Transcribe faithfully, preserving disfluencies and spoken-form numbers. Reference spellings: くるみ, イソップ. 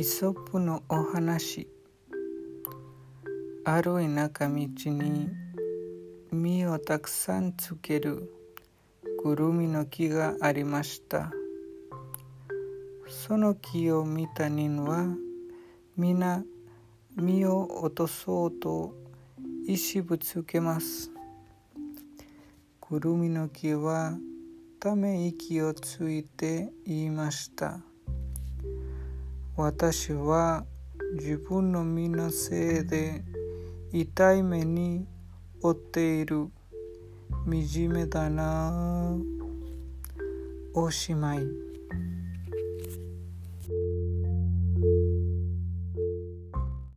イソップのお話。ある田舎道に実をたくさんつけるくるみの木がありました。その木を見た人はみな実を落とそうと石ぶつけます。くるみの木はため息をついて言いました。私は自分の身のせいで痛い目に負っている。惨めだな。おしまい。